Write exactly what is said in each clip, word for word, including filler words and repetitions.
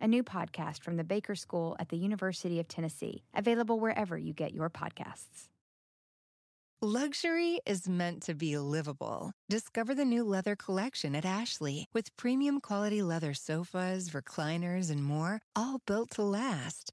a new podcast from the Baker School at the University of Tennessee, available wherever you get your podcasts. Luxury is meant to be livable. Discover the new leather collection at Ashley with premium quality leather sofas, recliners, and more, all built to last.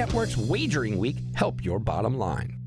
Network's Wagering Week help your bottom line.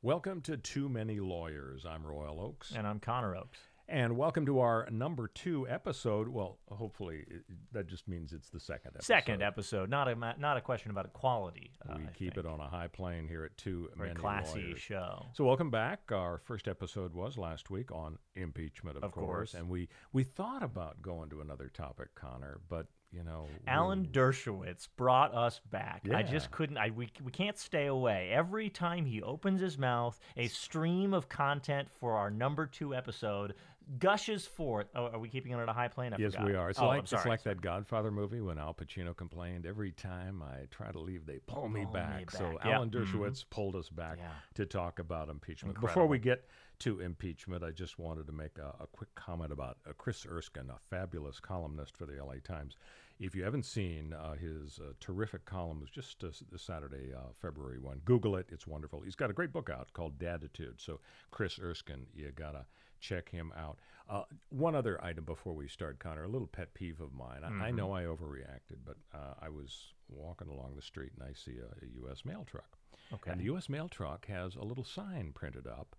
Welcome to Too Many Lawyers. I'm Royal Oakes. And I'm Connor Oakes. And welcome to our number two episode. Well, hopefully, it, that just means it's the second episode. Second episode. Not a not a question about equality. Uh, we I keep think. it on a high plane here at Too Many Lawyers. Very classy show. So welcome back. Our first episode was last week on impeachment, of, of course. course. And we, we thought about going to another topic, Connor, but... You know, Alan Dershowitz brought us back. Yeah. I just couldn't. I we we can't stay away. Every time he opens his mouth, a stream of content for our number two episode gushes forth. Oh, are we keeping it on a high plane? I yes, forgot. we are. It's oh, like I'm sorry. It's like that Godfather movie when Al Pacino complained, every time I try to leave, they pull, pull me, back. me back. So yep. Alan Dershowitz mm-hmm. pulled us back yeah. to talk about impeachment. Incredible. Before we get to impeachment, I just wanted to make a, a quick comment about uh, Chris Erskine, a fabulous columnist for the L A Times. If you haven't seen uh, his uh, terrific column, was just uh, this Saturday, uh, February first. Google it. It's wonderful. He's got a great book out called Daditude. So Chris Erskine, you got to check him out. Uh, one other item before we start, Connor, a little pet peeve of mine. I, mm-hmm. I know I overreacted, but uh, I was walking along the street and I see a, a U S mail truck. Okay. And the U S mail truck has a little sign printed up.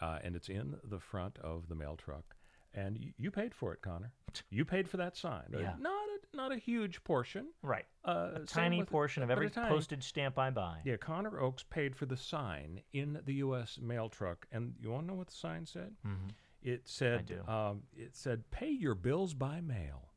Uh, and it's in the front of the mail truck. And y- you paid for it, Connor. You paid for that sign. Yeah. Not a, not a huge portion. Right. Uh, a tiny portion it, of every postage stamp I buy. Yeah, Connor Oakes paid for the sign in the U S mail truck. And you want to know what the sign said? Mm-hmm. It said, I do. Um, it said, pay your bills by mail.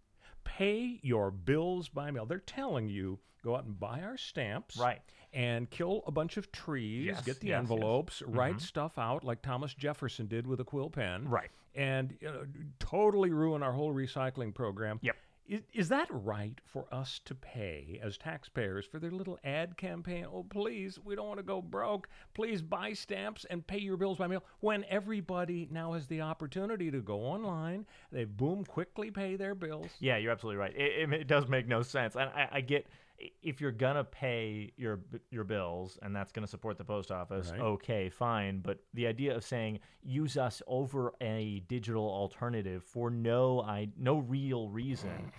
Pay your bills by mail. They're telling you, go out and buy our stamps. Right. And kill a bunch of trees, yes, get the yes, envelopes, yes. write mm-hmm. stuff out like Thomas Jefferson did with a quill pen. Right. And you know, totally ruin our whole recycling program. Yep. Is, is that right for us to pay as taxpayers for their little ad campaign? Oh, please, we don't want to go broke. Please buy stamps and pay your bills by mail. When everybody now has the opportunity to go online, they boom, quickly pay their bills. Yeah, you're absolutely right. It, it, it does make no sense. And I, I get... If you're going to pay your your bills and that's going to support the post office, right. okay, fine. But the idea of saying use us over a digital alternative for no I, no real reason,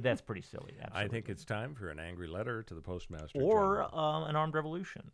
that's pretty silly. Absolutely. I think it's time for an angry letter to the postmaster. Or um, an armed revolution.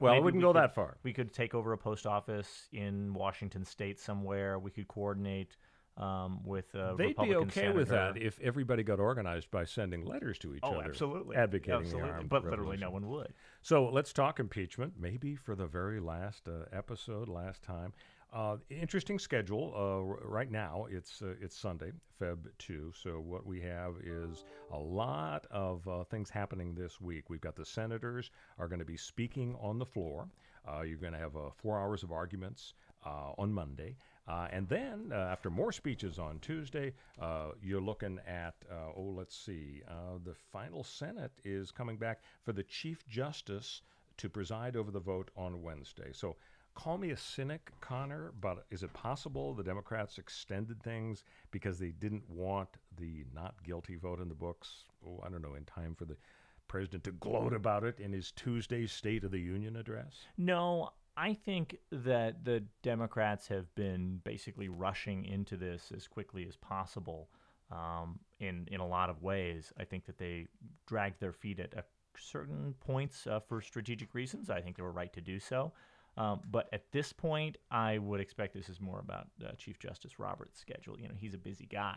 Well, Maybe it wouldn't we go could, that far. We could take over a post office in Washington State somewhere. We could coordinate... Um, with a They'd Republican be okay senator. With that if everybody got organized by sending letters to each oh, other absolutely. advocating absolutely. the armed But revolution. Literally no one would. So let's talk impeachment, maybe for the very last uh, episode, last time. Uh, interesting schedule. Uh, right now, it's uh, it's Sunday, February second. So what we have is a lot of uh, things happening this week. We've got the senators are going to be speaking on the floor. Uh, you're going to have uh, four hours of arguments uh, on Monday. Uh, and then, uh, after more speeches on Tuesday, uh, you're looking at, uh, oh, let's see, uh, the final Senate is coming back for the Chief Justice to preside over the vote on Wednesday. So Call me a cynic, Connor, but is it possible the Democrats extended things because they didn't want the not guilty vote in the books, oh, I don't know, in time for the president to gloat about it in his Tuesday State of the Union address? No, I think that the Democrats have been basically rushing into this as quickly as possible um, in, in a lot of ways. I think that they dragged their feet at a certain points uh, for strategic reasons. I think they were right to do so. Um, but at this point, I would expect this is more about uh, Chief Justice Roberts' schedule. You know, he's a busy guy.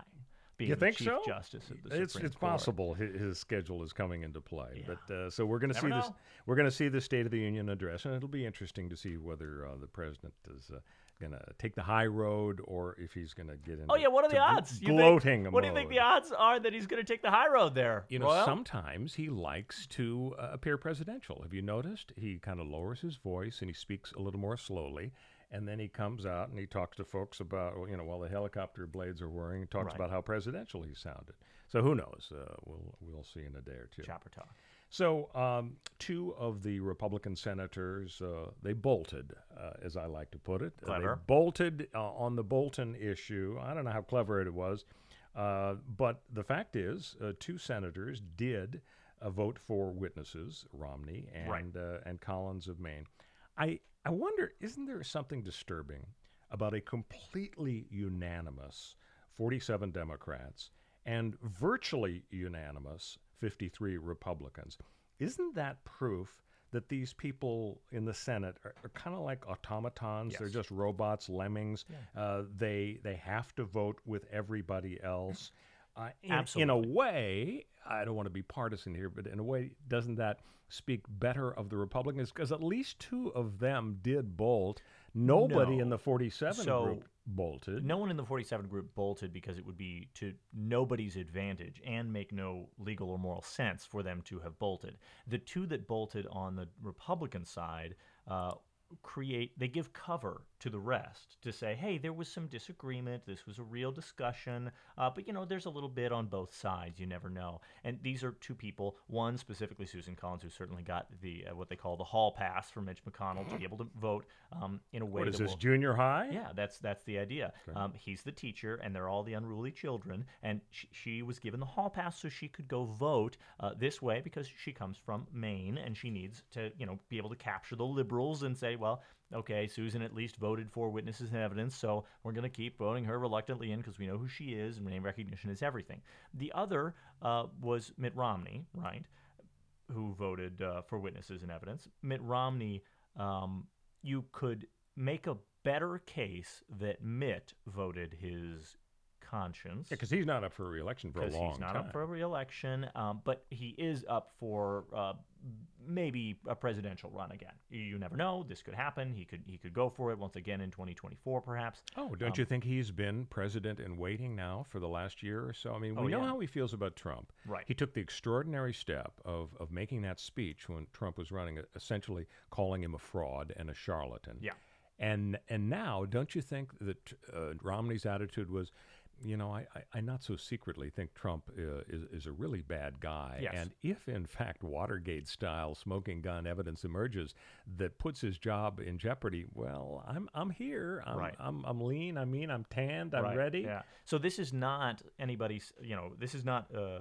Being you think the Chief so? Justice of the Supreme it's, it's Court. Possible his, his schedule is coming into play. Yeah. But uh, so we're going to see know. this. We're going to see the State of the Union address, and it'll be interesting to see whether uh, the president is uh, going to take the high road or if he's going to get in. Oh yeah, what are the odds? Gloating. Think, what do you think the odds are that he's going to take the high road there? You know, Royal? Sometimes he likes to uh, appear presidential. Have you noticed? He kind of lowers his voice and he speaks a little more slowly. And then he comes out and he talks to folks about, you know, while the helicopter blades are whirring, he talks right. about how presidential he sounded. So who knows? Uh, we'll we'll see in a day or two. Chopper talk. So um, two of the Republican senators, uh, they bolted, uh, as I like to put it. Clever. Uh, they bolted uh, on the Bolton issue. I don't know how clever it was. Uh, but the fact is, uh, two senators did uh, vote for witnesses, Romney and right. uh, and Collins of Maine. I I wonder, isn't there something disturbing about a completely unanimous forty-seven Democrats and virtually unanimous fifty-three Republicans? Isn't that proof that these people in the Senate are, are kind of like automatons? Yes. They're just robots, lemmings. Yeah. Uh, they they have to vote with everybody else. Uh, in, in a way, I don't want to be partisan here, but in a way, doesn't that speak better of the Republicans? Because at least two of them did bolt. Nobody no. in the forty-seven so, group bolted. No one in the forty-seven group bolted because it would be to nobody's advantage and make no legal or moral sense for them to have bolted. The two that bolted on the Republican side uh, create, they give cover to the rest to say, hey, there was some disagreement. This was a real discussion. Uh, but, you know, there's a little bit on both sides. You never know. And these are two people, one specifically Susan Collins, who certainly got the uh, what they call the hall pass for Mitch McConnell to be able to vote um, in a way. What is that this, will, junior high? Yeah, that's that's the idea. Okay. Um, he's the teacher, and they're all the unruly children. And she, she was given the hall pass so she could go vote uh, this way because she comes from Maine, and she needs to, you know, be able to capture the liberals and say, well, okay, Susan at least voted for witnesses and evidence, so we're going to keep voting her reluctantly in because we know who she is, and name recognition is everything. The other uh, was Mitt Romney, right, who voted uh, for witnesses and evidence. Mitt Romney, um, you could make a better case that Mitt voted his conscience. Yeah, because he's not up for re-election for a long time. Because he's not up for re-election, um, but he is up for uh, maybe a presidential run again. You never know. This could happen. He could he could go for it once again in twenty twenty-four, perhaps. Oh, don't um, you think he's been president in waiting now for the last year or so? I mean, we oh, know yeah. how he feels about Trump. Right. He took the extraordinary step of, of making that speech when Trump was running, essentially calling him a fraud and a charlatan. Yeah. And and now, don't you think that uh, Romney's attitude was, you know, I, I, I not so secretly think Trump uh, is, is a really bad guy. Yes. And if, in fact, Watergate-style smoking gun evidence emerges that puts his job in jeopardy, well, I'm I'm here. I'm right. I'm, I'm lean. I mean, I'm tanned. I'm right. ready. Yeah. So this is not anybody's, you know, this is not a,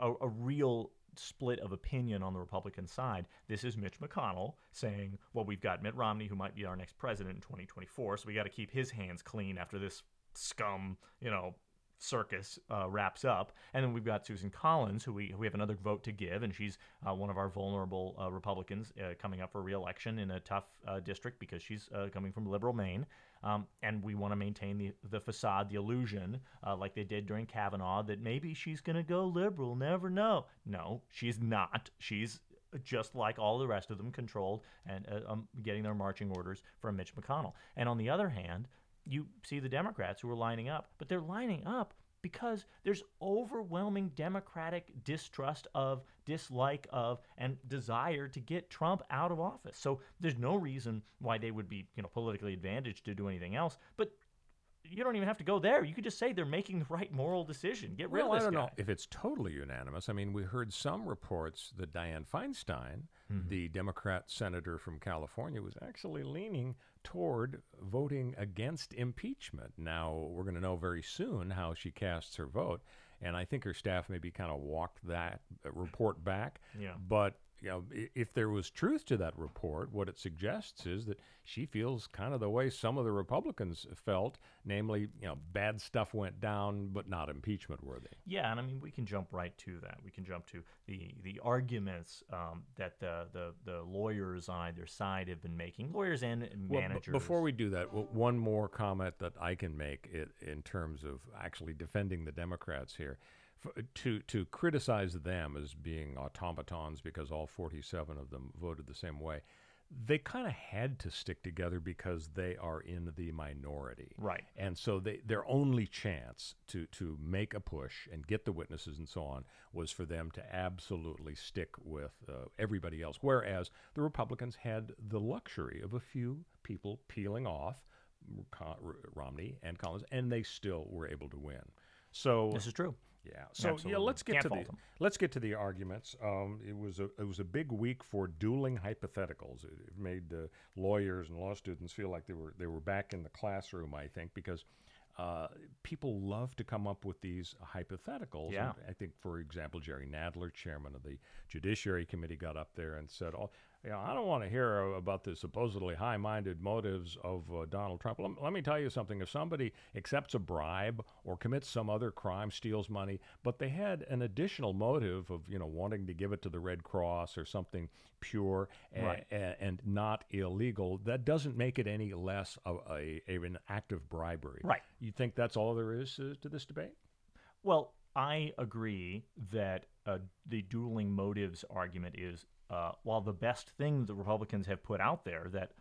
a, a real split of opinion on the Republican side. This is Mitch McConnell saying, well, we've got Mitt Romney, who might be our next president in twenty twenty-four, so we got to keep his hands clean after this scum, you know, circus uh, wraps up. And then we've got Susan Collins, who we who we have another vote to give, and she's uh, one of our vulnerable uh, Republicans uh, coming up for re-election in a tough uh, district because she's uh, coming from liberal Maine. Um, and we want to maintain the, the facade, the illusion, uh, like they did during Kavanaugh, that maybe she's going to go liberal, never know. No, she's not. She's just like all the rest of them, controlled and uh, um, getting their marching orders from Mitch McConnell. And on the other hand, you see the Democrats who are lining up, but they're lining up because there's overwhelming Democratic distrust of, dislike of, and desire to get Trump out of office. So there's no reason why they would be, you know, politically advantaged to do anything else. But you don't even have to go there. You could just say they're making the right moral decision. Get rid well, of this guy. Well, I don't guy. know if it's totally unanimous. I mean, we heard some reports that Dianne Feinstein, mm-hmm. the Democrat senator from California, was actually leaning toward voting against impeachment. Now, we're going to know very soon how she casts her vote, and I think her staff maybe kind of walked that report back. Yeah. But you know, if there was truth to that report, what it suggests is that she feels kind of the way some of the Republicans felt, namely, you know, bad stuff went down, but not impeachment worthy. Yeah, and I mean, we can jump right to that. We can jump to the the arguments um, that the, the the lawyers on either side have been making, lawyers and managers. Well, b- before we do that, well, one more comment that I can make it, in terms of actually defending the Democrats here. To to criticize them as being automatons because all forty-seven of them voted the same way, they kind of had to stick together because they are in the minority. Right. And so they, their only chance to, to make a push and get the witnesses and so on was for them to absolutely stick with uh, everybody else, whereas the Republicans had the luxury of a few people peeling off Romney and Collins, and they still were able to win. So this is true. Yeah. So Absolutely. yeah, let's get Can't to the them. let's get to the arguments. Um, it was a it was a big week for dueling hypotheticals. It, it made uh, lawyers and law students feel like they were they were back in the classroom, I think, because uh, people love to come up with these hypotheticals. Yeah. And I think, for example, Jerry Nadler, chairman of the Judiciary Committee, got up there and said, "Oh, you know, I don't want to hear about the supposedly high-minded motives of uh, Donald Trump. Let, let me tell you something. If somebody accepts a bribe or commits some other crime, steals money, but they had an additional motive of, you know, wanting to give it to the Red Cross or something pure and, right. and, and not illegal, that doesn't make it any less of a, a, an act of bribery." Right. You think that's all there is uh, to this debate? Well, I agree that uh, the dueling motives argument is, Uh, while the best thing the Republicans have put out there, that,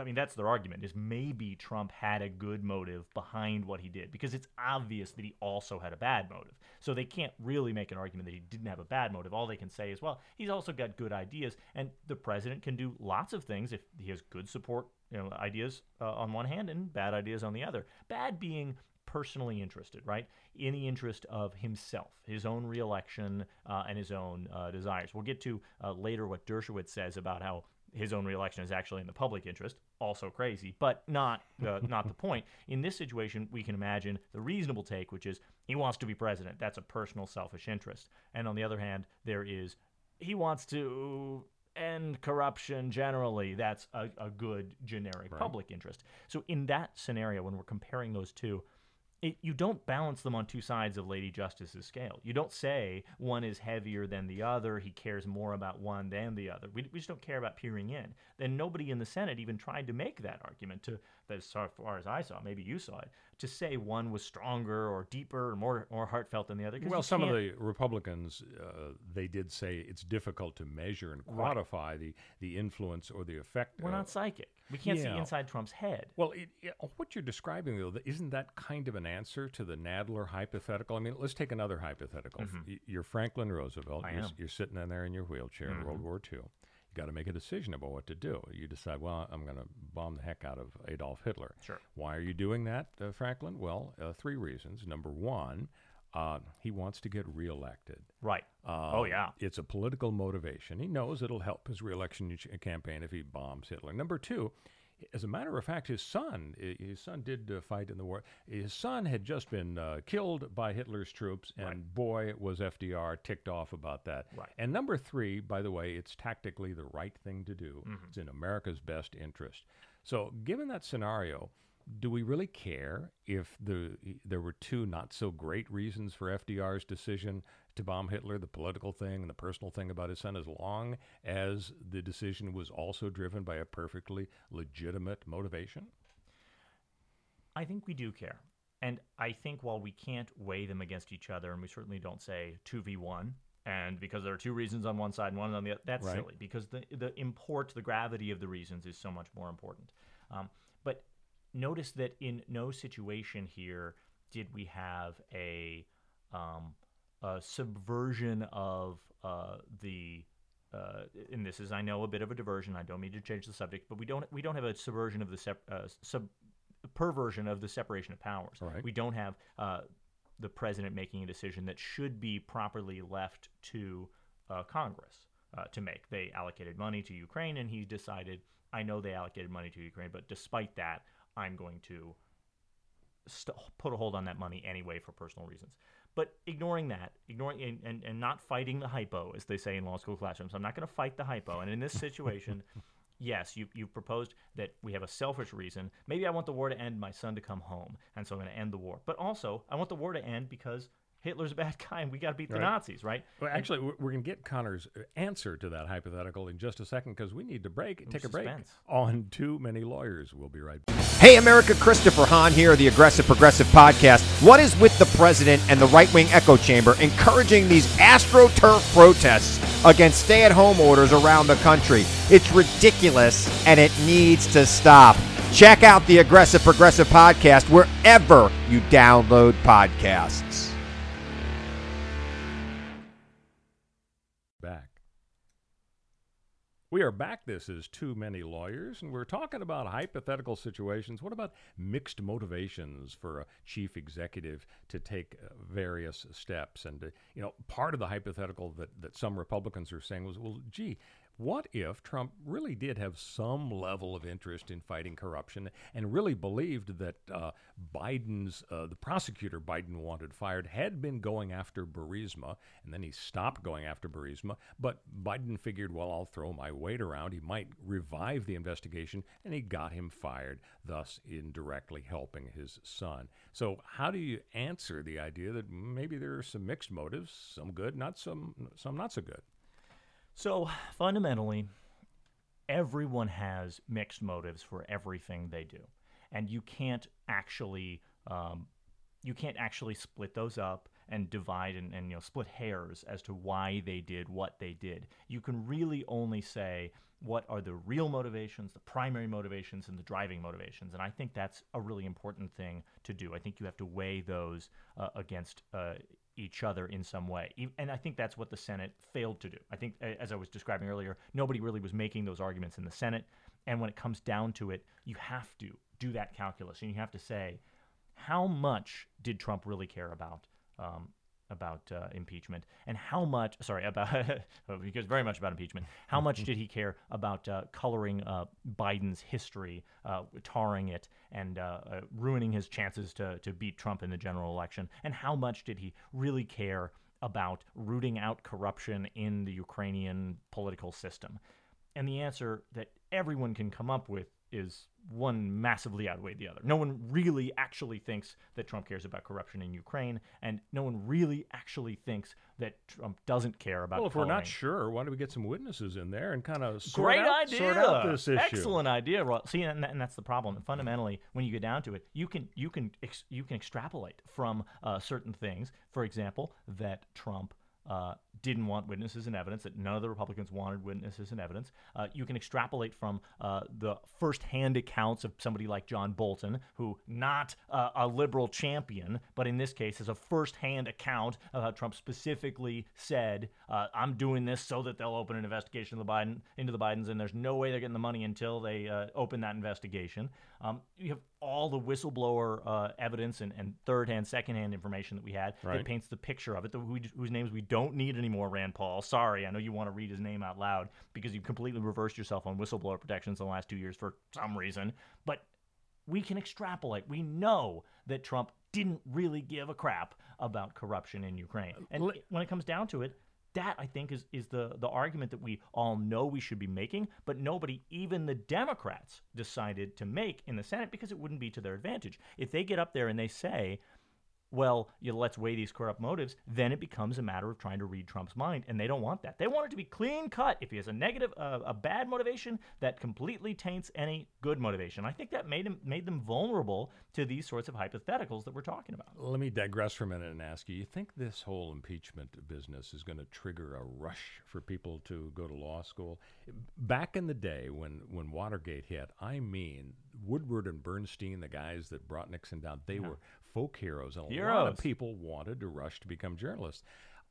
I mean, that's their argument, is maybe Trump had a good motive behind what he did, because it's obvious that he also had a bad motive. So they can't really make an argument that he didn't have a bad motive. All they can say is, well, he's also got good ideas, and the president can do lots of things if he has good support, you know, ideas uh, on one hand and bad ideas on the other. Bad being personally interested, right? In the interest of himself, his own reelection, uh, and his own uh, desires. We'll get to uh, later what Dershowitz says about how his own reelection is actually in the public interest. Also crazy, but not the, not the point. In this situation, we can imagine the reasonable take, which is he wants to be president. That's a personal, selfish interest. And on the other hand, there is he wants to end corruption generally. That's a, a good generic right. public interest. So in that scenario, when we're comparing those two, It, you don't balance them on two sides of Lady Justice's scale. You don't say one is heavier than the other, he cares more about one than the other. We, we just don't care about peering in. Then nobody in the Senate even tried to make that argument, to, as far as I saw, maybe you saw it, to say one was stronger or deeper or more, more heartfelt than the other. Well, some of the Republicans, uh, they did say it's difficult to measure and quantify right. the, the influence or the effect. We're uh, not psychic. We can't yeah. see inside Trump's head. Well, it, it, what you're describing, though, isn't that kind of an answer to the Nadler hypothetical? I mean, let's take another hypothetical. Mm-hmm. You're Franklin Roosevelt. You're, you're sitting in there in your wheelchair mm-hmm. in World War Two. You got to make a decision about what to do. You decide, well, I'm going to bomb the heck out of Adolf Hitler. Sure. Why are you doing that, uh, Franklin? Well, uh, three reasons. Number one, Uh, he wants to get reelected. Right. Uh, oh, yeah. It's a political motivation. He knows it'll help his reelection campaign if he bombs Hitler. Number two, as a matter of fact, his son, his son did uh, fight in the war. His son had just been uh, killed by Hitler's troops, and right. boy, was F D R ticked off about that. Right. And number three, by the way, it's tactically the right thing to do. Mm-hmm. It's in America's best interest. So given that scenario, do we really care if the there were two not-so-great reasons for F D R's decision to bomb Hitler, the political thing and the personal thing about his son, as long as the decision was also driven by a perfectly legitimate motivation? I think we do care. And I think while we can't weigh them against each other, and we certainly don't say two v one, and because there are two reasons on one side and one on the other, that's right. silly, because the, the import, the gravity of the reasons is so much more important. Um, but... Notice that in no situation here did we have a, um, a subversion of uh, the. Uh, and this is, I know, a bit of a diversion. I don't mean to change the subject, but we don't we don't have a subversion of the sep- uh, sub perversion of the separation of powers. Right. We don't have uh, the president making a decision that should be properly left to uh, Congress uh, to make. They allocated money to Ukraine, and he decided, I know they allocated money to Ukraine, but despite that, I'm going to st- put a hold on that money anyway for personal reasons. But ignoring that, ignoring and, and, and not fighting the hypo, as they say in law school classrooms. I'm not going to fight the hypo. And in this situation, yes, you, you've proposed that we have a selfish reason. Maybe I want the war to end, my son to come home, and so I'm going to end the war. But also, I want the war to end because Hitler's a bad guy and we got to beat the right. Nazis, right? Well, actually, and, we're going to get Connor's answer to that hypothetical in just a second because we need to break. Take suspense. a break on Too Many Lawyers. We'll be right back. Hey, America, Christopher Hahn here, the Aggressive Progressive Podcast. What is with the president and the right-wing echo chamber encouraging these AstroTurf protests against stay-at-home orders around the country? It's ridiculous, and it needs to stop. Check out the Aggressive Progressive Podcast wherever you download podcasts. Back. We are back. This is Too Many Lawyers, and we're talking about hypothetical situations. What about mixed motivations for a chief executive to take uh, various steps? And, uh, you know, part of the hypothetical that, that some Republicans are saying was, well, gee, what if Trump really did have some level of interest in fighting corruption and really believed that uh, Biden's, uh, the prosecutor Biden wanted fired had been going after Burisma, and then he stopped going after Burisma, but Biden figured, well, I'll throw my weight around. He might revive the investigation, and he got him fired, thus indirectly helping his son. So how do you answer the idea that maybe there are some mixed motives, some good, not some, some not so good? So, fundamentally, everyone has mixed motives for everything they do, and you can't actually um, you can't actually split those up and divide and, and you know split hairs as to why they did what they did. You can really only say what are the real motivations, the primary motivations, and the driving motivations, and I think that's a really important thing to do. I think you have to weigh those uh, against uh, each other in some way. And I think that's what the Senate failed to do. I think, as I was describing earlier, nobody really was making those arguments in the Senate. And when it comes down to it, you have to do that calculus. And you have to say, how much did Trump really care about um, about uh, impeachment? And how much, sorry, about, he cares very much about impeachment. How much did he care about uh, coloring uh, Biden's history, uh, tarring it, and uh, uh, ruining his chances to, to beat Trump in the general election? And how much did he really care about rooting out corruption in the Ukrainian political system? And the answer that everyone can come up with is one massively outweighed the other. No one really actually thinks that Trump cares about corruption in Ukraine, and no one really actually thinks that Trump doesn't care about. Well, if coloring. We're not sure, why don't we get some witnesses in there and kind of sort, Great out, idea. sort out this issue? Excellent idea. See, and, and that's the problem. And fundamentally, when you get down to it, you can you can ex- you can extrapolate from uh, certain things. For example, that Trump. Uh, didn't want witnesses and evidence, that none of the Republicans wanted witnesses and evidence. Uh, you can extrapolate from uh, the firsthand accounts of somebody like John Bolton, who not uh, a liberal champion, but in this case is a firsthand account of how Trump specifically said, uh, I'm doing this so that they'll open an investigation of the Biden, into the Bidens, and there's no way they're getting the money until they uh, open that investigation. Um, you have all the whistleblower uh, evidence and, and third-hand, second-hand information that we had right. that paints the picture of it, the, who, whose names we don't need anymore, Rand Paul. Sorry, I know you want to read his name out loud because you completely reversed yourself on whistleblower protections in the last two years for some reason. But we can extrapolate. We know that Trump didn't really give a crap about corruption in Ukraine. And when it comes down to it, that, I think, is, is the, the argument that we all know we should be making, but nobody, even the Democrats, decided to make in the Senate because it wouldn't be to their advantage. If they get up there and they say, well, you know, let's weigh these corrupt motives, then it becomes a matter of trying to read Trump's mind, and they don't want that. They want it to be clean cut. If he has a negative, uh, a bad motivation, that completely taints any good motivation. I think that made him, made them vulnerable to these sorts of hypotheticals that we're talking about. Let me digress for a minute and ask you, you think this whole impeachment business is going to trigger a rush for people to go to law school? Back in the day when, when Watergate hit, I mean, Woodward and Bernstein, the guys that brought Nixon down, they yeah. were folk heroes, and a Heroes. lot of people wanted to rush to become journalists.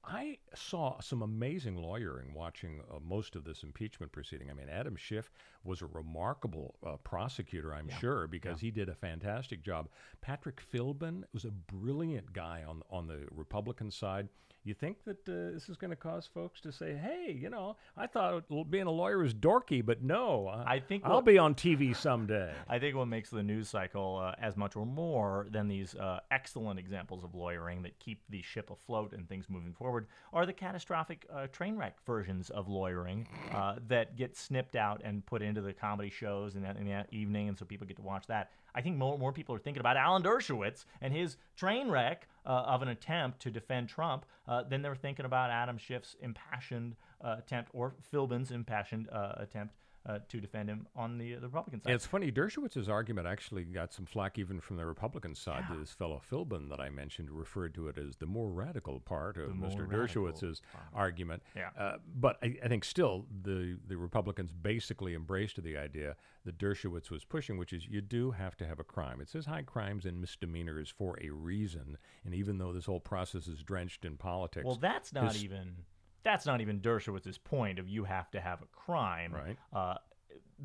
I saw some amazing lawyering watching uh, most of this impeachment proceeding. I mean, Adam Schiff was a remarkable uh, prosecutor, I'm yeah. sure, because yeah. he did a fantastic job. Patrick Philbin was a brilliant guy on on the Republican side. You think that uh, this is going to cause folks to say, hey, you know, I thought being a lawyer was dorky, but no, uh, I think I'll what, be on T V someday. I think what makes the news cycle uh, as much or more than these uh, excellent examples of lawyering that keep the ship afloat and things moving forward are the catastrophic uh, train wreck versions of lawyering uh, that get snipped out and put into the comedy shows in that, in that evening, and so people get to watch that. I think more more people are thinking about Alan Dershowitz and his train wreck uh, of an attempt to defend Trump uh, than they're thinking about Adam Schiff's impassioned uh, attempt or Philbin's impassioned uh, attempt uh, to defend him on the, the Republican side. It's funny, Dershowitz's argument actually got some flack even from the Republican side. Yeah. This fellow Philbin that I mentioned referred to it as the more radical part of Mister Dershowitz's part. argument. Yeah. Uh, but I, I think still the, the Republicans basically embraced the idea that Dershowitz was pushing, which is you do have to have a crime. It says high crimes and misdemeanors for a reason, and even though this whole process is drenched in politics. Well, that's not his... even that's not even Dershowitz's point of you have to have a crime. Right. Uh,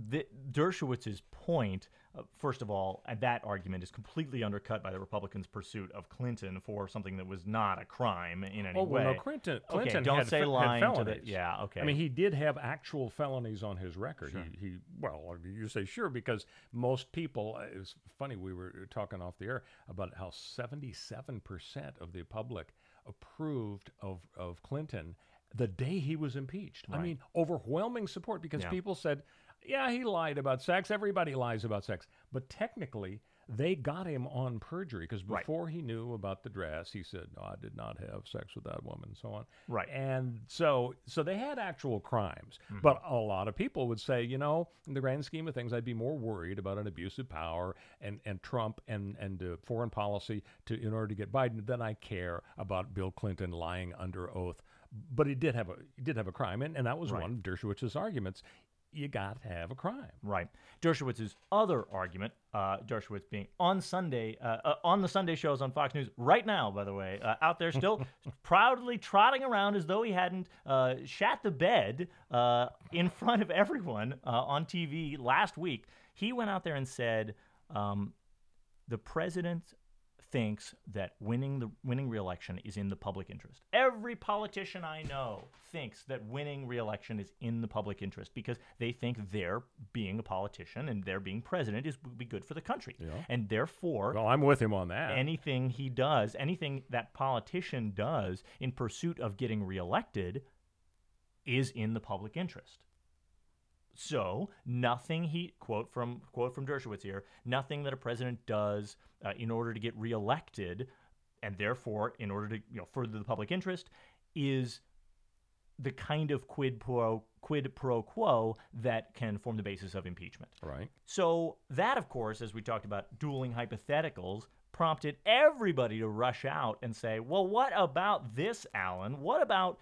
the, Dershowitz's point, uh, first of all, that argument is completely undercut by the Republicans' pursuit of Clinton for something that was not a crime in any oh, way. Well, no, Clinton, Clinton okay, don't had, say lying had felonies. To the, yeah, okay. I mean, he did have actual felonies on his record. Sure. He, he, well, you say sure because most people, it was funny, we were talking off the air about how seventy-seven percent of the public approved of, of Clinton the day he was impeached. Right. I mean, overwhelming support because yeah. people said, yeah, he lied about sex. Everybody lies about sex. But technically, they got him on perjury because before right. he knew about the dress, he said, no, I did not have sex with that woman and so on. Right. And so so they had actual crimes. Mm-hmm. But a lot of people would say, you know, in the grand scheme of things, I'd be more worried about an abuse of power and, and Trump and, and uh, foreign policy to in order to get Biden than I care about Bill Clinton lying under oath. But he did have a, he did have a crime, and, and that was right. one of Dershowitz's arguments. You got to have a crime. Right. Dershowitz's other argument, uh, Dershowitz being on Sunday, uh, uh, on the Sunday shows on Fox News right now, by the way, uh, out there still proudly trotting around as though he hadn't uh, shat the bed uh, in front of everyone uh, on T V last week. He went out there and said, um, the president thinks that winning the winning re-election is in the public interest. Every politician I know thinks that winning re-election is in the public interest because they think their being a politician and their being president is would be good for the country. Yeah. And therefore, well, I'm with him on that. Anything he does, anything that politician does in pursuit of getting re-elected is in the public interest. So nothing he quote from quote from Dershowitz here, nothing that a president does uh, in order to get reelected, and therefore in order to you know further the public interest, is the kind of quid pro quid pro quo that can form the basis of impeachment. Right. So that, of course, as we talked about dueling hypotheticals, prompted everybody to rush out and say, well, what about this, Alan? What about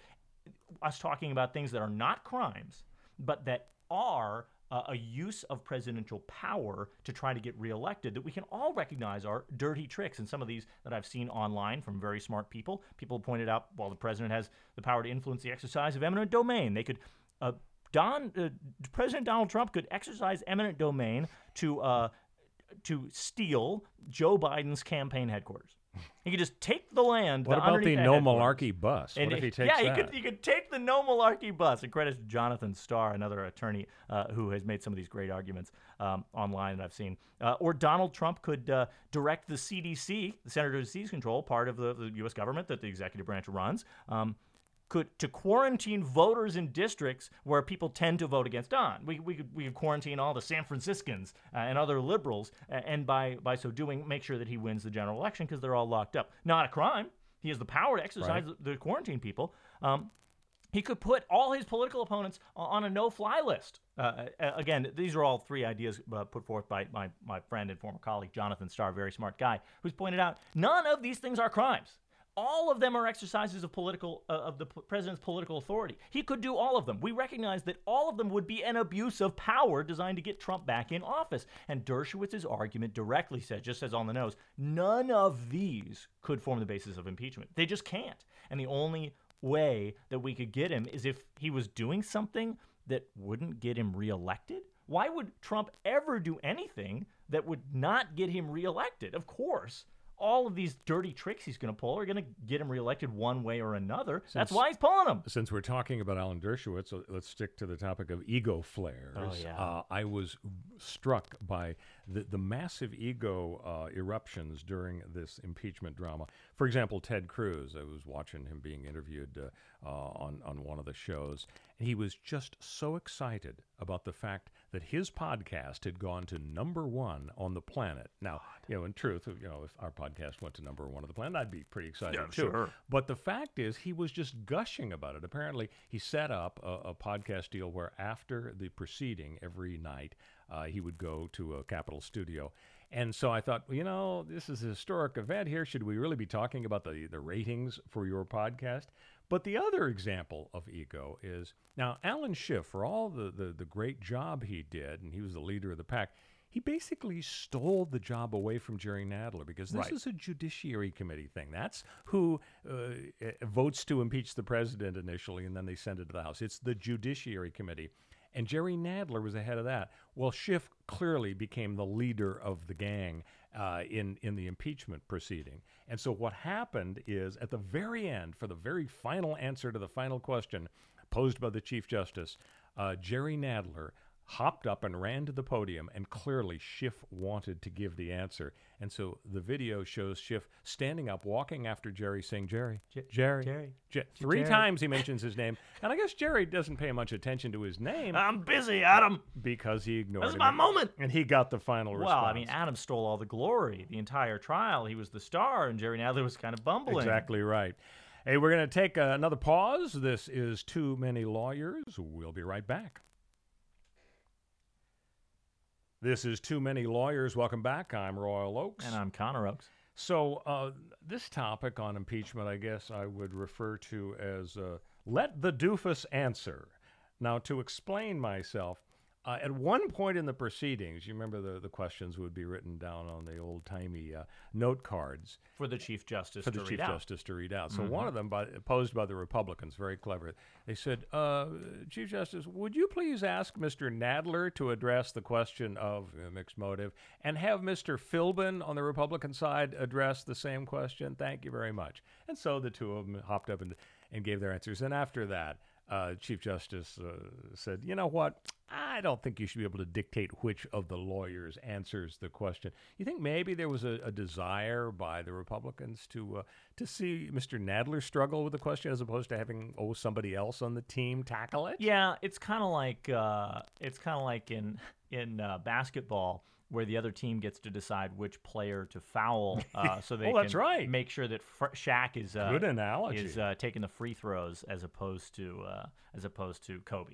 us talking about things that are not crimes, but that are uh, a use of presidential power to try to get reelected that we can all recognize are dirty tricks. And some of these that I've seen online from very smart people, people pointed out, well, the president has the power to influence the exercise of eminent domain. They could, uh, Don, uh, President Donald Trump could exercise eminent domain to uh, to steal Joe Biden's campaign headquarters. He could just take the land. What about the No Malarkey bus? What if he takes that? Yeah, he could, he could take the No Malarkey bus. And credit to Jonathan Starr, another attorney uh, who has made some of these great arguments um, online that I've seen. Uh, or Donald Trump could uh, direct the C D C, the Center for Disease Control, part of the, the U S government that the executive branch runs, um, could to quarantine voters in districts where people tend to vote against Don. We we could, we could quarantine all the San Franciscans uh, and other liberals, uh, and by, by so doing, make sure that he wins the general election because they're all locked up. Not a crime. He has the power to exercise right. the, the quarantine people. Um, he could put all his political opponents on a no-fly list. Uh, again, these are all three ideas uh, put forth by my, my friend and former colleague, Jonathan Starr, very smart guy, who's pointed out none of these things are crimes. All of them are exercises of political uh, of the president's political authority. He could do all of them. We recognize that all of them would be an abuse of power designed to get Trump back in office. And Dershowitz's argument directly said, just says on the nose, none of these could form the basis of impeachment. They just can't. And the only way that we could get him is if he was doing something that wouldn't get him reelected. Why would Trump ever do anything that would not get him reelected? Of course, all of these dirty tricks he's going to pull are going to get him reelected one way or another. Since, That's why he's pulling them. Since we're talking about Alan Dershowitz, let's stick to the topic of ego flares. Oh, yeah. uh, I was struck by the, the massive ego uh, eruptions during this impeachment drama. For example, Ted Cruz. I was watching him being interviewed uh, uh, on, on one of the shows, and he was just so excited about the fact that his podcast had gone to number one on the planet. Now, you know, in truth, you know, if our podcast went to number one on the planet, I'd be pretty excited, yeah, too. Sure. But the fact is, he was just gushing about it. Apparently, he set up a, a podcast deal where after the proceeding every night, uh, he would go to a Capitol studio. And so I thought, you know, this is a historic event here. Should we really be talking about the, the ratings for your podcast? But the other example of ego is, now, Alan Schiff, for all the, the, the great job he did, and he was the leader of the pack, he basically stole the job away from Jerry Nadler, because this right. is a Judiciary Committee thing. That's who uh, votes to impeach the president initially, and then they send it to the House. It's the Judiciary Committee. And Jerry Nadler was the head of that. Well, Schiff clearly became the leader of the gang uh, in, in the impeachment proceeding. And so what happened is, at the very end, for the very final answer to the final question posed by the Chief Justice, uh, Jerry Nadler hopped up and ran to the podium, and clearly Schiff wanted to give the answer. And so the video shows Schiff standing up, walking after Jerry, saying, Jerry, J- Jerry, Jerry. J- Three Jerry. times he mentions his name. And I guess Jerry doesn't pay much attention to his name. I'm busy, Adam. Because he ignored him. This is my moment. And he got the final well, response. Well, I mean, Adam stole all the glory. The entire trial, he was the star, and Jerry Nadler was kind of bumbling. Exactly right. Hey, we're going to take uh, another pause. This is Too Many Lawyers. We'll be right back. This is Too Many Lawyers. Welcome back. I'm Royal Oakes. And I'm Connor Oakes. So uh, this topic on impeachment, I guess I would refer to as uh, let the doofus answer. Now, to explain myself, uh, at one point in the proceedings, you remember the, the questions would be written down on the old-timey uh, note cards. For the Chief Justice to read out. For the Chief Justice to read out. So mm-hmm. one of them by, posed by the Republicans, very clever. They said, uh, Chief Justice, would you please ask Mister Nadler to address the question of uh, mixed motive, and have Mister Philbin on the Republican side address the same question? Thank you very much. And so the two of them hopped up and, and gave their answers. And after that, uh, Chief Justice uh, said, you know what? I don't think you should be able to dictate which of the lawyers answers the question. You think maybe there was a, a desire by the Republicans to uh, to see Mister Nadler struggle with the question, as opposed to having oh somebody else on the team tackle it? Yeah, it's kind of like uh, it's kind of like in in uh, basketball, where the other team gets to decide which player to foul, uh, so they oh, that's can right. make sure that fr- Shaq is uh, good analogy. is uh, taking the free throws as opposed to uh, as opposed to Kobe.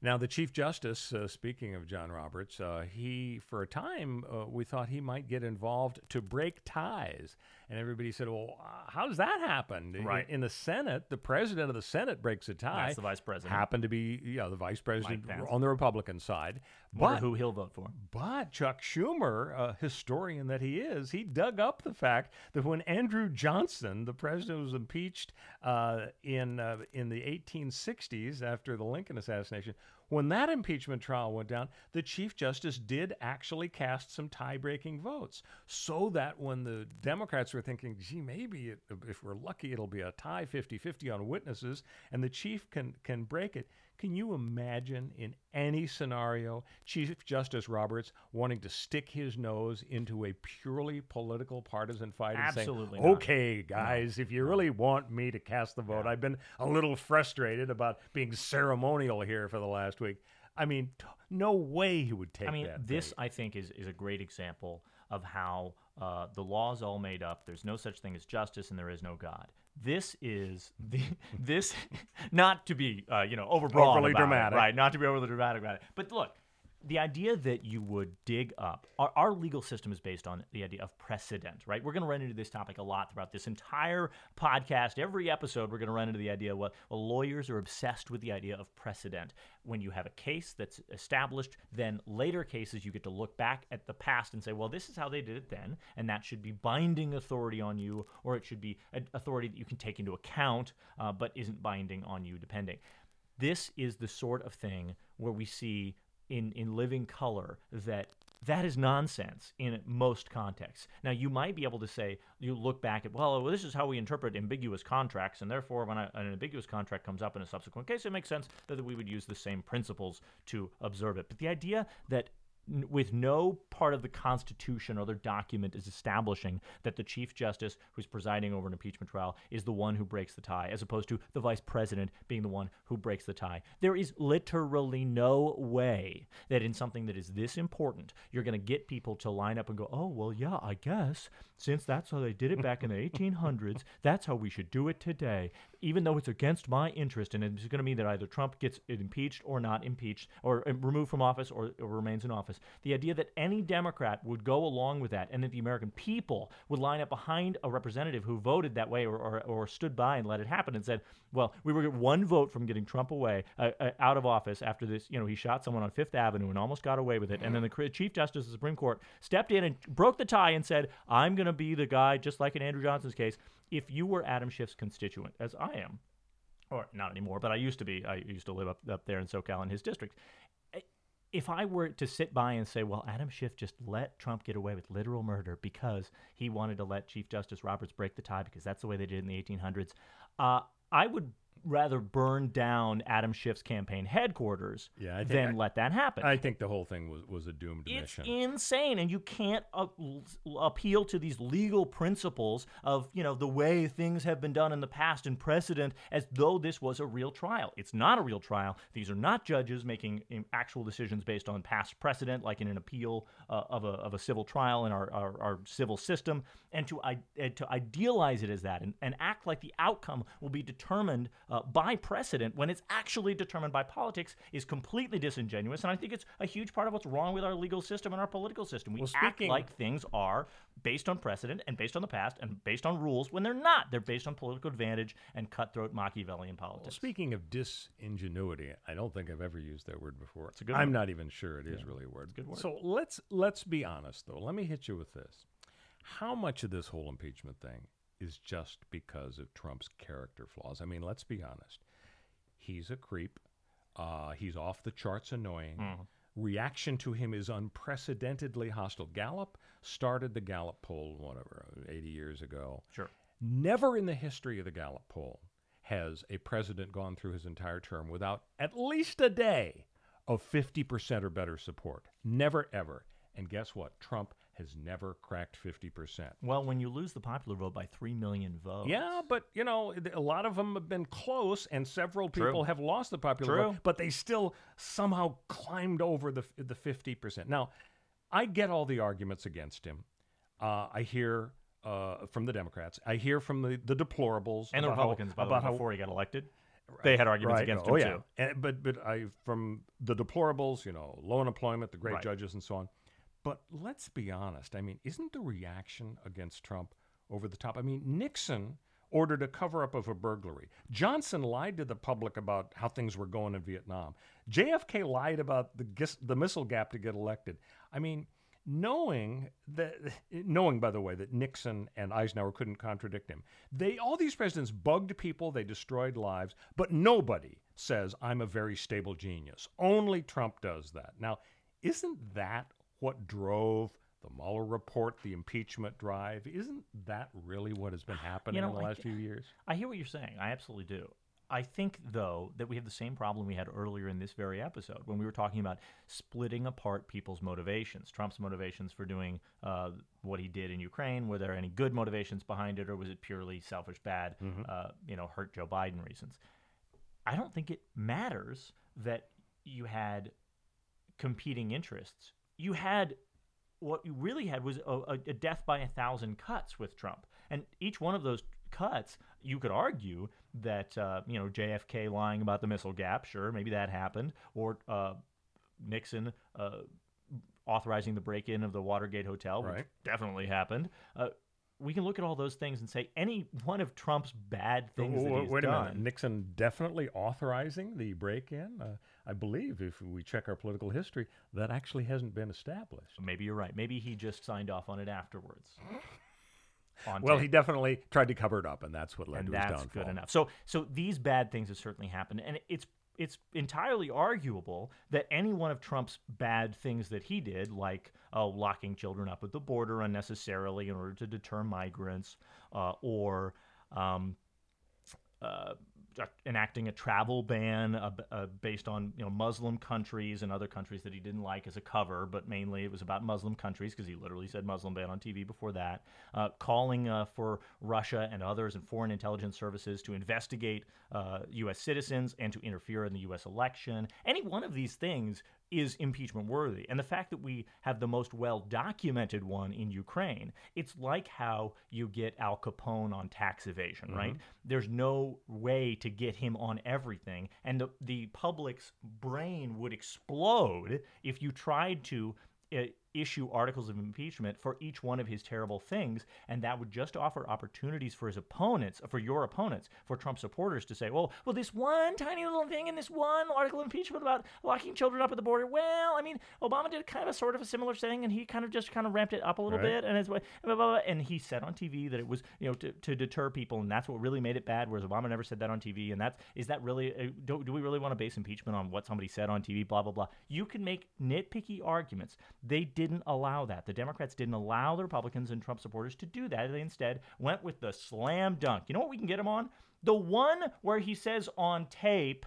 Now, the Chief Justice, uh, speaking of John Roberts, uh, he, for a time, uh, we thought he might get involved to break ties. And everybody said, well, uh, how does that happen? Right. In, in the Senate, the president of the Senate breaks a tie. That's the vice president. Happened to be, you know, the vice president on the Republican side. But who he'll vote for. But Chuck Schumer, a historian that he is, he dug up the fact that when Andrew Johnson, the president, was impeached uh, in uh, in the eighteen sixties after the Lincoln assassination, when that impeachment trial went down, the Chief Justice did actually cast some tie-breaking votes, so that when the Democrats were thinking, gee, maybe it, if we're lucky, it'll be a tie fifty-fifty on witnesses, and the Chief can, can break it. Can you imagine, in any scenario, Chief Justice Roberts wanting to stick his nose into a purely political partisan fight and Absolutely saying, not. okay, guys, no. if you really want me to cast the vote, yeah. I've been a little frustrated about being ceremonial here for the last week. I mean, t- no way he would take that. I mean, that this, vote. I think, is, is a great example of how uh, the law is all made up. There's no such thing as justice, and there is no God. This is the this not to be uh, you know overbroad overly about dramatic, it, right? Not to be overly dramatic about it. But look, the idea that you would dig up, our, our legal system is based on the idea of precedent, right? We're going to run into this topic a lot throughout this entire podcast. Every episode, we're going to run into the idea, well, well, lawyers are obsessed with the idea of precedent. When you have a case that's established, then later cases, you get to look back at the past and say, well, this is how they did it then, and that should be binding authority on you, or it should be an authority that you can take into account, uh, but isn't binding on you, depending. This is the sort of thing where we see in, in living color that that is nonsense in most contexts. Now, you might be able to say, you look back at, well, this is how we interpret ambiguous contracts, and therefore when a, an ambiguous contract comes up in a subsequent case, it makes sense that we would use the same principles to observe it. But the idea that with no part of the Constitution or other document is establishing that the Chief Justice who's presiding over an impeachment trial is the one who breaks the tie, as opposed to the Vice President being the one who breaks the tie. There is literally no way that in something that is this important, you're going to get people to line up and go, oh, well, yeah, I guess, since that's how they did it back in the eighteen hundreds, that's how we should do it today, even though it's against my interest, and it's going to mean that either Trump gets impeached or not impeached, or removed from office or, or remains in office. The idea that any Democrat would go along with that and that the American people would line up behind a representative who voted that way or, or, or stood by and let it happen and said, well, we were one vote from getting Trump away, uh, uh, out of office after this, you know, he shot someone on Fifth Avenue and almost got away with it. And then the Chief Justice of the Supreme Court stepped in and broke the tie and said, I'm going to be the guy, just like in Andrew Johnson's case. If you were Adam Schiff's constituent, as I am, or not anymore, but I used to be, I used to live up, up there in SoCal in his district. If I were to sit by and say, well, Adam Schiff just let Trump get away with literal murder because he wanted to let Chief Justice Roberts break the tie because that's the way they did in the eighteen hundreds, uh, I would rather burn down Adam Schiff's campaign headquarters yeah, I think, than I, let that happen. I think the whole thing was, was a doomed mission. It's insane, and you can't uh, appeal to these legal principles of, you know, the way things have been done in the past and precedent as though this was a real trial. It's not a real trial. These are not judges making actual decisions based on past precedent, like in an appeal uh, of, a, of a civil trial in our, our, our civil system, and to, uh, to idealize it as that and, and act like the outcome will be determined Uh, by precedent when it's actually determined by politics is completely disingenuous, and I think it's a huge part of what's wrong with our legal system and our political system. We well, act like things are based on precedent and based on the past and based on rules when they're not. They're based on political advantage and cutthroat Machiavellian politics. Well, speaking of disingenuity, I don't think I've ever used that word before. It's a good I'm word. Not even sure it yeah. is really a word. It's a good word. So let's let's be honest, though. Let me hit you with this. How much of this whole impeachment thing is just because of Trump's character flaws? I mean, let's be honest. He's a creep. Uh, he's off the charts annoying. Mm-hmm. Reaction to him is unprecedentedly hostile. Gallup started the Gallup poll, whatever, eighty years ago. Sure. Never in the history of the Gallup poll has a president gone through his entire term without at least a day of fifty percent or better support. Never, ever. And guess what? Trump has never cracked fifty percent. Well, when you lose the popular vote by three million votes. Yeah, but, you know, a lot of them have been close, and several people True. Have lost the popular True. Vote, but they still somehow climbed over the the fifty percent. Now, I get all the arguments against him. Uh, I hear uh, from the Democrats. I hear from the, the deplorables. And the Republicans, how, by the way, how, before he got elected. They had arguments right. against oh, him, yeah. too. And, but but I from the deplorables, you know, low unemployment, the great right. judges, and so on. But let's be honest. I mean, isn't the reaction against Trump over the top? I mean, Nixon ordered a cover-up of a burglary. Johnson lied to the public about how things were going in Vietnam. J F K lied about the gis- the missile gap to get elected. I mean, knowing that, knowing by the way, that Nixon and Eisenhower couldn't contradict him. They all these presidents bugged people. They destroyed lives. But nobody says I'm a very stable genius. Only Trump does that. Now, isn't that what drove the Mueller report, the impeachment drive? Isn't that really what has been happening you know, in the I, last few years? I hear what you're saying. I absolutely do. I think, though, that we have the same problem we had earlier in this very episode when we were talking about splitting apart people's motivations. Trump's motivations for doing uh, what he did in Ukraine, were there any good motivations behind it, or was it purely selfish, bad, mm-hmm. uh, you know, hurt Joe Biden reasons? I don't think it matters that you had competing interests. You had, what you really had was a, a death by a thousand cuts with Trump. And each one of those cuts, you could argue that, uh, you know, J F K lying about the missile gap, sure, maybe that happened, or uh, Nixon uh, authorizing the break-in of the Watergate Hotel, which right. definitely happened. Uh, we can look at all those things and say any one of Trump's bad things oh, that he's wait done. Wait a minute. Nixon definitely authorizing the break-in? Uh, I believe, if we check our political history, that actually hasn't been established. Maybe you're right. Maybe he just signed off on it afterwards. Well, tape. He definitely tried to cover it up, and that's what led and to his downfall. And that's good enough. So so these bad things have certainly happened, and it's it's entirely arguable that any one of Trump's bad things that he did, like uh, locking children up at the border unnecessarily in order to deter migrants, uh, or um, uh, enacting a travel ban uh, uh, based on you know Muslim countries and other countries that he didn't like as a cover, but mainly it was about Muslim countries because he literally said Muslim ban on T V before that, uh, calling uh, for Russia and others and foreign intelligence services to investigate uh, U S citizens and to interfere in the U S election. Any one of these things is impeachment worthy. And the fact that we have the most well-documented one in Ukraine, it's like how you get Al Capone on tax evasion, mm-hmm. right? There's no way to get him on everything. And the, the public's brain would explode if you tried to uh, issue articles of impeachment for each one of his terrible things. And that would just offer opportunities for his opponents, for your opponents, for Trump supporters to say, well, well, this one tiny little thing in this one article of impeachment about locking children up at the border. Well, I mean, Obama did kind of a sort of a similar thing, and he kind of just kind of ramped it up a little right. bit. And it's, blah, blah, blah, and he said on T V that it was, you know, to, to deter people. And that's what really made it bad, whereas Obama never said that on T V. And that's, is that really, uh, do, do we really want to base impeachment on what somebody said on T V, blah, blah, blah. You can make nitpicky arguments. They did didn't allow that. The Democrats didn't allow the Republicans and Trump supporters to do that. They instead went with the slam dunk. You know what we can get him on? The one where he says on tape,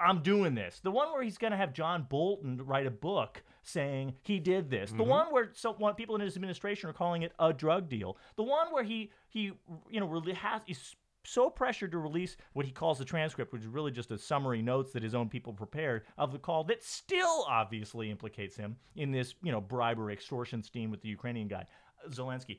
I'm doing this. The one where he's going to have John Bolton write a book saying he did this. Mm-hmm. The one where so, one, people in his administration are calling it a drug deal. The one where he, he you know, really has... is so pressured to release what he calls the transcript, which is really just a summary notes that his own people prepared of the call that still obviously implicates him in this, you know, bribery extortion scheme with the Ukrainian guy, Zelensky.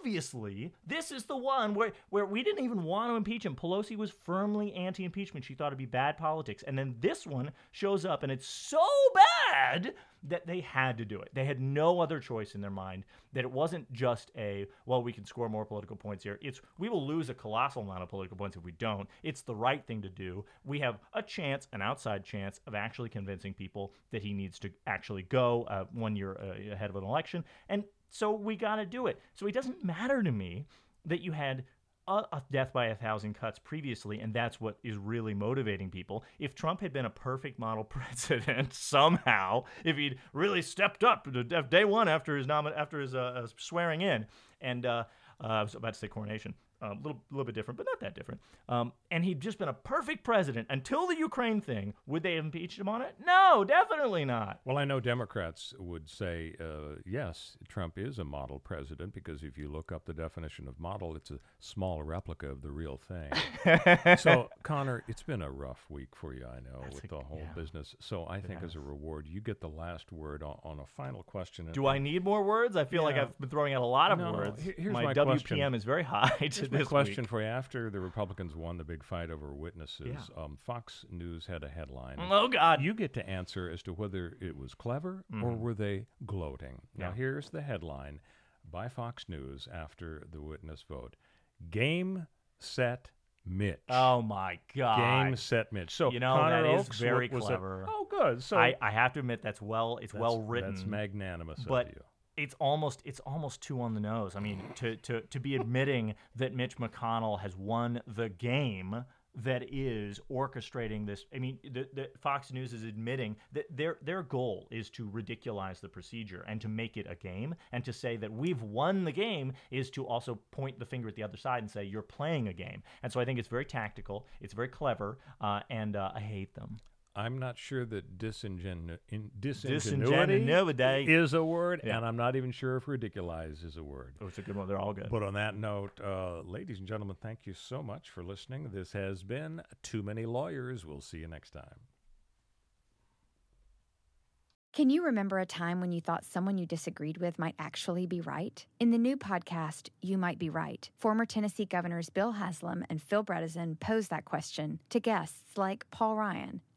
Obviously, this is the one where, where we didn't even want to impeach him. Pelosi was firmly anti-impeachment. She thought it'd be bad politics. And then this one shows up, and it's so bad that they had to do it. They had no other choice in their mind, that it wasn't just a, well, we can score more political points here. It's, we will lose a colossal amount of political points if we don't. It's the right thing to do. We have a chance, an outside chance, of actually convincing people that he needs to actually go uh, one year uh, ahead of an election. And so we got to do it. So it doesn't matter to me that you had a, a death by a thousand cuts previously, and that's what is really motivating people. If Trump had been a perfect model president somehow, if he'd really stepped up to day one after his nomin- after his uh, swearing in, and uh, uh, I was about to say coronation, a uh, little, little bit different, but not that different, um, and he'd just been a perfect president until the Ukraine thing, would they have impeached him on it? No, definitely not. Well, I know Democrats would say, uh, yes, Trump is a model president, because if you look up the definition of model, it's a small replica of the real thing. So, Connor, it's been a rough week for you, I know, That's with a, the whole yeah. business. So I it think has. as a reward, you get the last word on, on a final question. Do I the, need more words? I feel yeah. like I've been throwing out a lot of no, words. Here, here's my, my W P M question. Is very high today. This question week. for you. After the Republicans won the big fight over witnesses, yeah. um, Fox News had a headline. Oh, God. You get to answer as to whether it was clever mm. or were they gloating. Yeah. Now, here's the headline by Fox News after the witness vote. Game, set, Mitch. Oh, my God. Game, set, Mitch. So, you know, Connor that Oakes is very clever. A, oh, good. So I, I have to admit that's well, it's that's, well written. That's magnanimous but, of you. It's almost it's almost too on the nose. I mean, to, to, to be admitting that Mitch McConnell has won the game that is orchestrating this. I mean, the, the Fox News is admitting that their their goal is to ridiculize the procedure and to make it a game, and to say that we've won the game is to also point the finger at the other side and say you're playing a game. And so I think it's very tactical. It's very clever, uh, and uh, I hate them. I'm not sure that disingen- in- disingenuity, disingenuity is a word, yeah. and I'm not even sure if ridiculize is a word. Oh, it's a good one. They're all good. But on that note, uh, ladies and gentlemen, thank you so much for listening. This has been Too Many Lawyers. We'll see you next time. Can you remember a time when you thought someone you disagreed with might actually be right? In the new podcast, You Might Be Right, former Tennessee governors Bill Haslam and Phil Bredesen posed that question to guests like Paul Ryan,